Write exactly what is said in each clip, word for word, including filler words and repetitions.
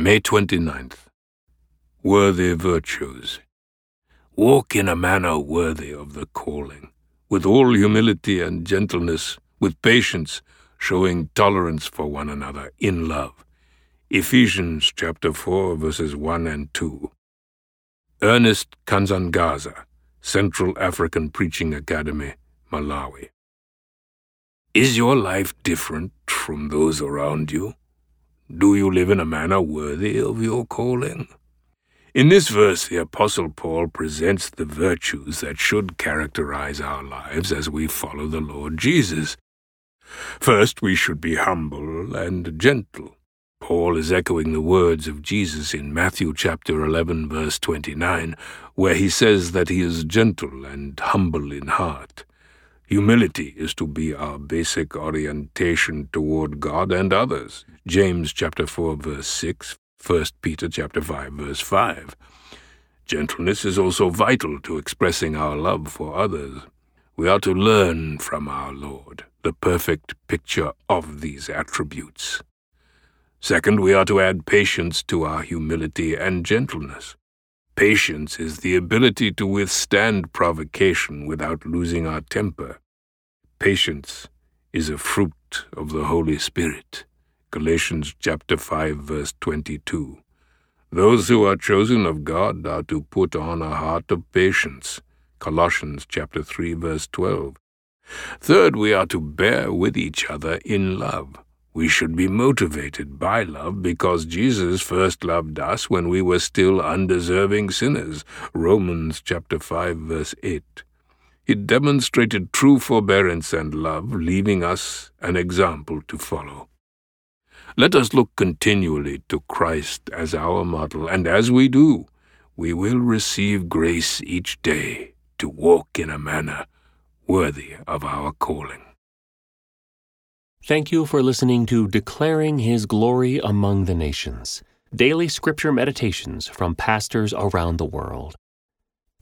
May twenty-ninth. Worthy virtues. Walk in a manner worthy of the calling, with all humility and gentleness, with patience, showing tolerance for one another in love. Ephesians chapter four, verses one and two. Ernest Kanzangaza, Central African Preaching Academy, Malawi. Is your life different from those around you? Do you live in a manner worthy of your calling? In this verse, the Apostle Paul presents the virtues that should characterize our lives as we follow the Lord Jesus. First, we should be humble and gentle. Paul is echoing the words of Jesus in Matthew chapter eleven, verse twenty-nine, where he says that he is gentle and humble in heart. Humility is to be our basic orientation toward God and others. James chapter four, verse six, First Peter chapter five, verse five. Gentleness is also vital to expressing our love for others. We are to learn from our Lord the perfect picture of these attributes. Second, we are to add patience to our humility and gentleness. Patience is the ability to withstand provocation without losing our temper. Patience is a fruit of the Holy Spirit. Galatians chapter five, verse twenty-two. Those who are chosen of God are to put on a heart of patience. Colossians chapter three, verse twelve. Third, we are to bear with each other in love. We should be motivated by love because Jesus first loved us when we were still undeserving sinners. Romans chapter five, verse eight. He demonstrated true forbearance and love, leaving us an example to follow. Let us look continually to Christ as our model, and as we do, we will receive grace each day to walk in a manner worthy of our calling. Thank you for listening to Declaring His Glory Among the Nations, daily scripture meditations from pastors around the world.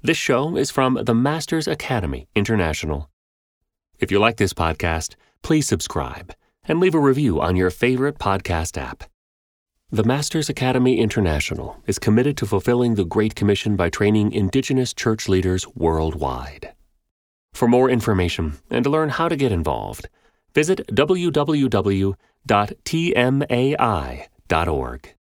This show is from The Master's Academy International. If you like this podcast, please subscribe and leave a review on your favorite podcast app. The Master's Academy International is committed to fulfilling the Great Commission by training indigenous church leaders worldwide. For more information and to learn how to get involved, visit w w w dot t m a i dot org.